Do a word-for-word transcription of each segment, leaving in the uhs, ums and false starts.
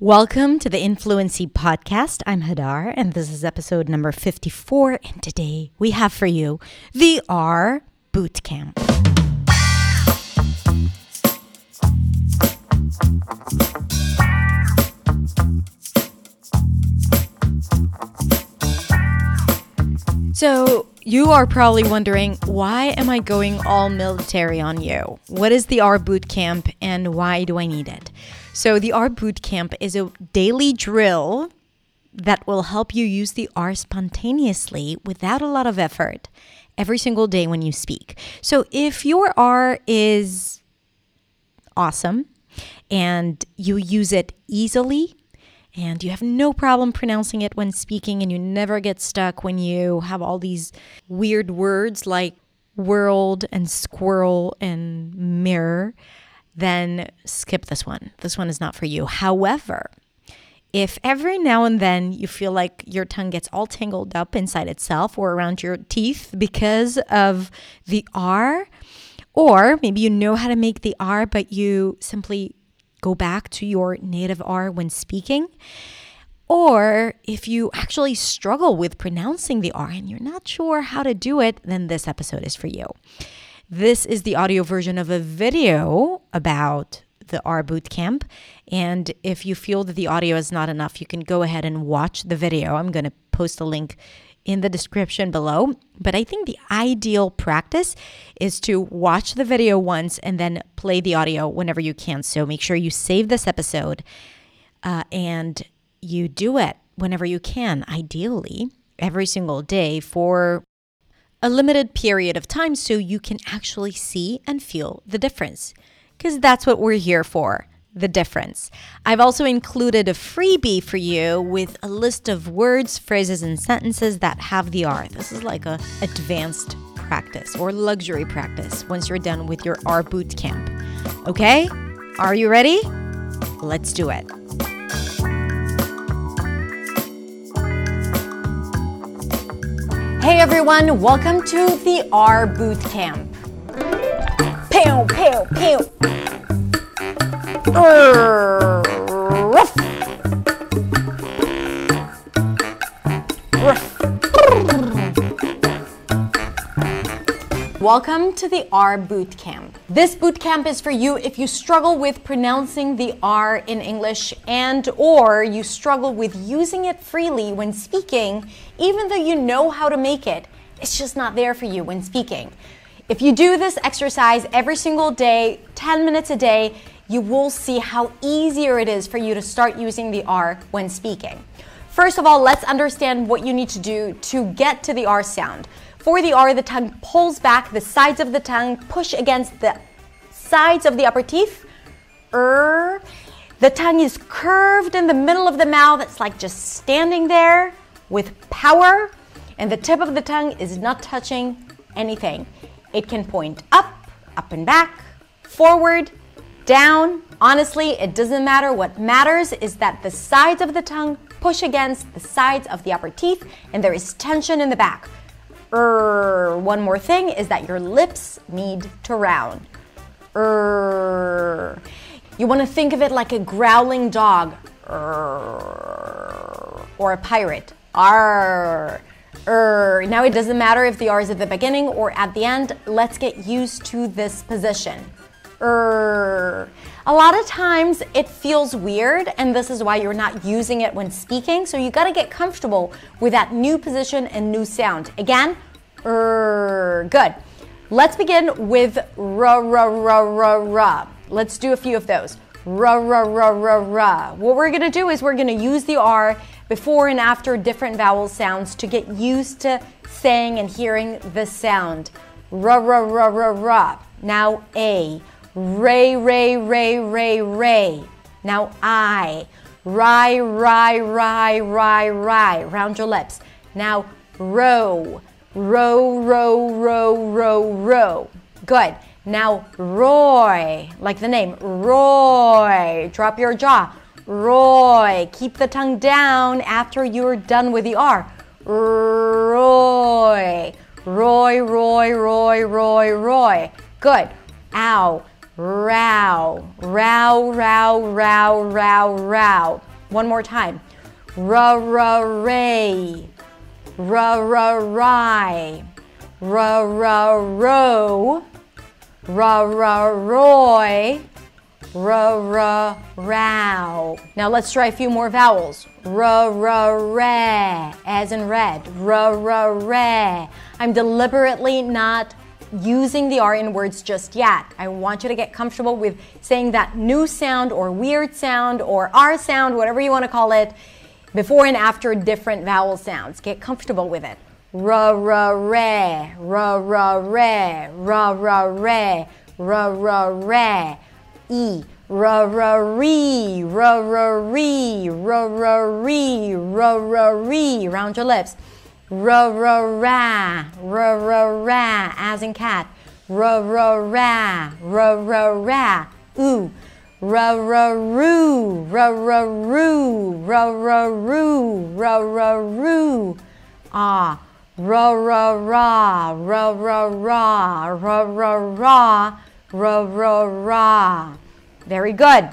Welcome to the Influency Podcast. I'm Hadar, and this is episode number fifty-four. And today we have for you the R Boot Camp. So you are probably wondering, why am I going all military on you? What is the R Boot Camp and why do I need it? So the R Boot Camp is a daily drill that will help you use the R spontaneously without a lot of effort every single day when you speak. So if your R is awesome and you use it easily and you have no problem pronouncing it when speaking and you never get stuck when you have all these weird words like world and squirrel and mirror, then skip this one. This one is not for you. However, if every now and then you feel like your tongue gets all tangled up inside itself or around your teeth because of the R, or maybe you know how to make the R, but you simply go back to your native R when speaking, or if you actually struggle with pronouncing the R and you're not sure how to do it, then this episode is for you. This is the audio version of a video about the R Boot Camp. And if you feel that the audio is not enough, you can go ahead and watch the video. I'm going to post a link in the description below. But I think the ideal practice is to watch the video once and then play the audio whenever you can. So make sure you save this episode uh, and you do it whenever you can, ideally, every single day for a limited period of time so you can actually see and feel the difference, because that's what we're here for, the difference. I've also included a freebie for you with a list of words, phrases, and sentences that have the R. This is like a advanced practice or luxury practice once you're done with your R Boot Camp. Okay? Are you ready? Let's do it. Hey everyone, welcome to the R Boot Camp. Pew, pew, pew. Ruff. Ruff. Welcome to the R Boot Camp. This boot camp is for you if you struggle with pronouncing the R in English and or you struggle with using it freely when speaking, even though you know how to make it. It's just not there for you when speaking. If you do this exercise every single day, ten minutes a day, you will see how easier it is for you to start using the R when speaking. First of all, let's understand what you need to do to get to the R sound. For the R, the tongue pulls back, the sides of the tongue push against the sides of the upper teeth. Er. The tongue is curved in the middle of the mouth. It's like just standing there with power, and the tip of the tongue is not touching anything. It can point up, up and back, forward, down. Honestly, it doesn't matter. What matters is that the sides of the tongue push against the sides of the upper teeth, and there is tension in the back. Er, one more thing is that your lips need to round. Er. You want to think of it like a growling dog. Er. Or a pirate. Arr. Er. Now it doesn't matter if the R is at the beginning or at the end. Let's get used to this position. Er. A lot of times it feels weird, and this is why you're not using it when speaking. So you gotta get comfortable with that new position and new sound. Again, er. Good. Let's begin with ra ra ra ra ra. Let's do a few of those. Ra ra ra ra ra. What we're gonna do is we're gonna use the R before and after different vowel sounds to get used to saying and hearing the sound. Ra ra ra ra ra. Now A. Ray, ray, ray, ray, ray. Now I. Ry, ry, ry, ry, ry. Round your lips. Now row. Row, row, row, row, row. Good. Now Roy. Like the name. Roy. Drop your jaw. Roy. Keep the tongue down after you're done with the R. Roy. Roy, roy, roy, roy, roy. Good. Ow. Row, row, row, row, row, row. One more time. Ra-ra-ray, ra-ra-ry, ra-ra-row, ra-ra-roy, ra-ra-row. Now let's try a few more vowels. Ra-ra-re, as in red. Ra-ra-re. I'm deliberately not using the R in words just yet. I want you to get comfortable with saying that new sound or weird sound or R sound, whatever you want to call it, before and after different vowel sounds. Get comfortable with it. Ra-ra-re, ra-ra-re, ra-ra-re, ra-ra-re. E, ra-ra-re, ra-ra-re, ra-ra-re, ra-ra-re. Round your lips. Ra-ra-ra, ra-ra-ra, as in cat. Ra-ra-ra, ra-ra-ra, ooh. Ra-ra-roo, ra-ra-roo, ra-ra-roo, ra-ra-roo. Ah. Ra-ra-ra, ra-ra-ra, ra-ra-ra, ra-ra-ra. Very good.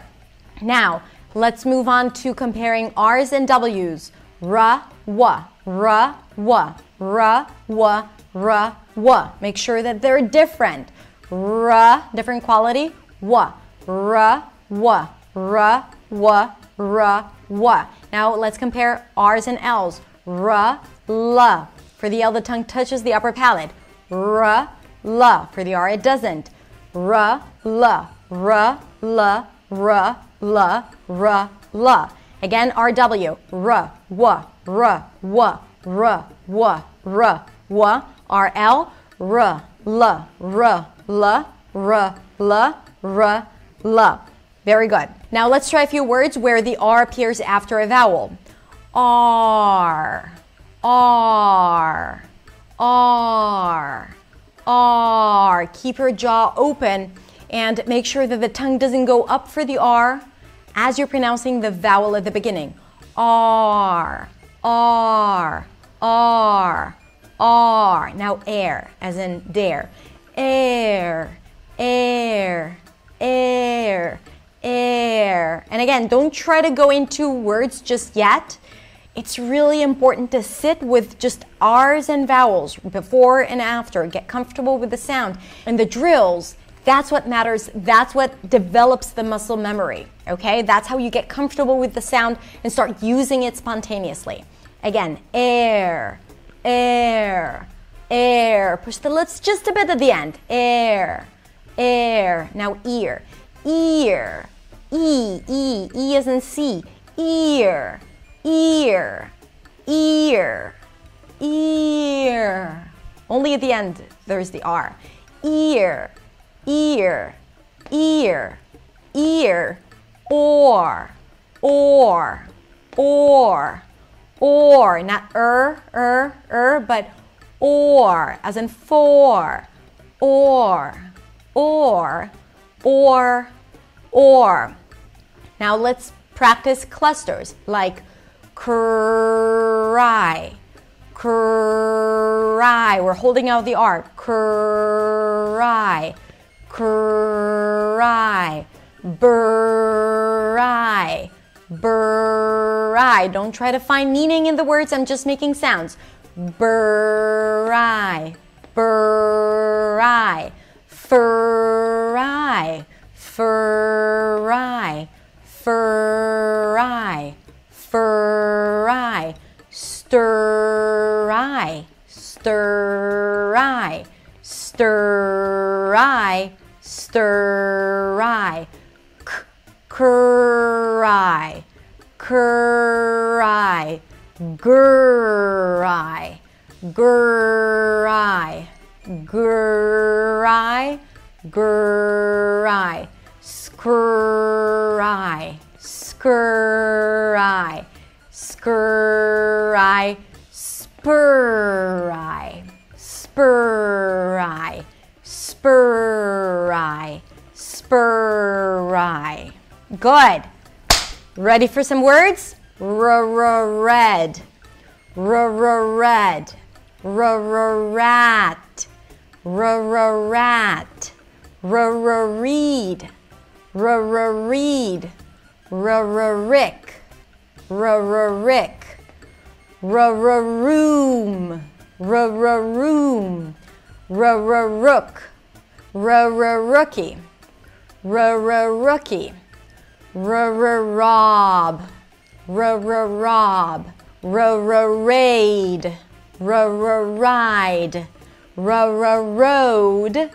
Now, let's move on to comparing R's and W's. Ra-wa. Ra, wa, ra, wa, ra, wa. Make sure that they're different. Ra, different quality. Wa, ra, wa, ra, wa, ra, wa. Now let's compare R's and L's. Ra, la. For the L, the tongue touches the upper palate. Ra, la. For the R, it doesn't. Ra, la, ra, la, ra, la, ra, la. Again, R W. Ra, wa. R, wa, r, wa, r, wa. R, L, r, la, r, la, r, la, r, la. Very good. Now let's try a few words where the R appears after a vowel. R, R, R, R. Keep your jaw open and make sure that the tongue doesn't go up for the R as you're pronouncing the vowel at the beginning. R. R, R, R. Now air, as in dare. Air, air, air, air. And again, don't try to go into words just yet. It's really important to sit with just R's and vowels before and after. Get comfortable with the sound. And the drills, that's what matters. That's what develops the muscle memory. Okay? That's how you get comfortable with the sound and start using it spontaneously. Again, air, air, air. Push the lips just a bit at the end. Air, air. Now ear, ear, e, e, e as in C. Ear, ear, ear, ear. Only at the end there's the R. Ear, ear, ear, ear. Or, or, or, or. Not er, er, er, but or, as in for. Or, or, or, or. Now let's practice clusters like cry, cry. We're holding out the R. Cry, cry. Bri, bri. Don't try to find meaning in the words. I'm just making sounds. Bri, bri. Fry, fry, fry, fry. Stirry, stirry, stirry, stirry. Cry, cry, gry, gry, gry, gry, scry, scry, scry, spurry, spurry, spurry, spurry. Good. Ready for some words? R-r-red, r-r-red, r-r-rat, r-r-rat, R-r-read, r-r-read, r-r-rick, r-r-rick, r-r-room, r-r-room, r-r-rook, r-r-rookie, r-r-rookie, r-r-rob, r-r-rob, r-r-raid, r-r-ride, r-r-road,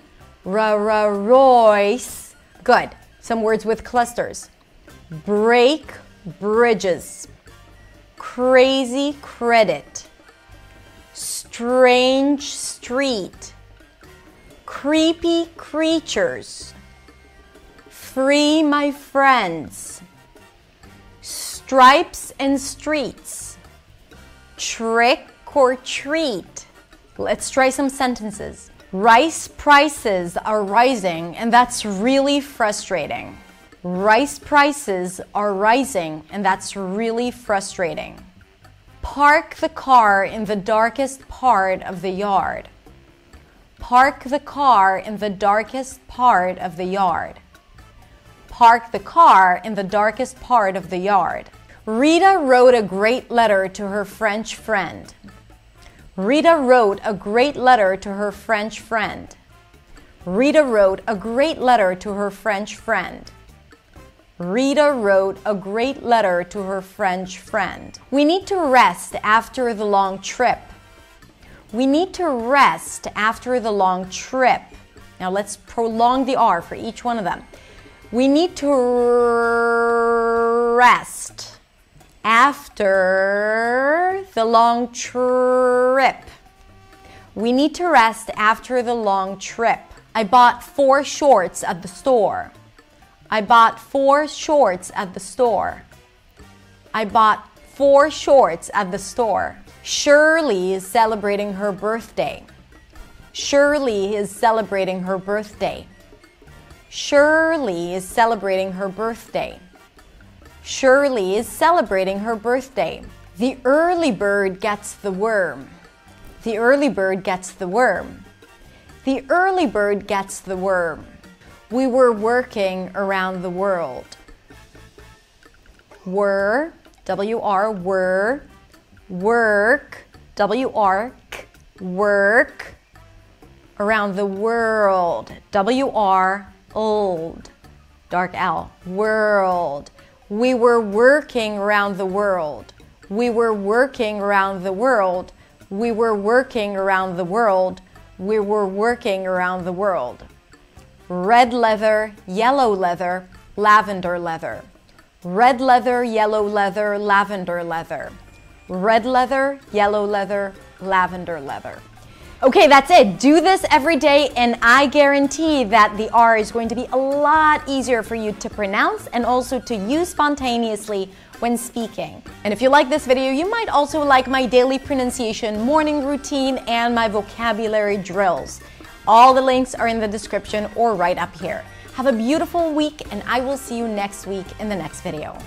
R-R-Royce. Good. Some words with clusters. Break bridges. Crazy credit. Strange street. Creepy creatures. Free my friends. Stripes and streets. Trick or treat. Let's try some sentences. Rice prices are rising, and that's really frustrating. Rice prices are rising, and that's really frustrating. Park the car in the darkest part of the yard. Park the car in the darkest part of the yard. Park the car in the darkest part of the yard. Rita wrote a great letter to her French friend. Rita wrote a great letter to her French friend. Rita wrote a great letter to her French friend. Rita wrote a great letter to her French friend. We need to rest after the long trip. We need to rest after the long trip. Now let's prolong the R for each one of them. We need to rest after the long trip. We need to rest after the long trip. I bought four shorts at the store. I bought four shorts at the store. I bought four shorts at the store. Shirley is celebrating her birthday. Shirley is celebrating her birthday. Shirley is celebrating her birthday. Shirley is celebrating her birthday. The early bird gets the worm. The early bird gets the worm. The early bird gets the worm. We were working around the world. Were, W R, were, work, W R K, work, around the world, W R, old, dark L, world. We were working around the world. We were working around the world. We were working around the world. We were working around the world. Red leather, yellow leather, lavender leather. Red leather, yellow leather, lavender leather. Red leather, yellow leather, lavender leather. Okay, that's it. Do this every day, and I guarantee that the R is going to be a lot easier for you to pronounce and also to use spontaneously when speaking. And if you like this video, you might also like my daily pronunciation, morning routine, and my vocabulary drills. All the links are in the description or right up here. Have a beautiful week, and I will see you next week in the next video.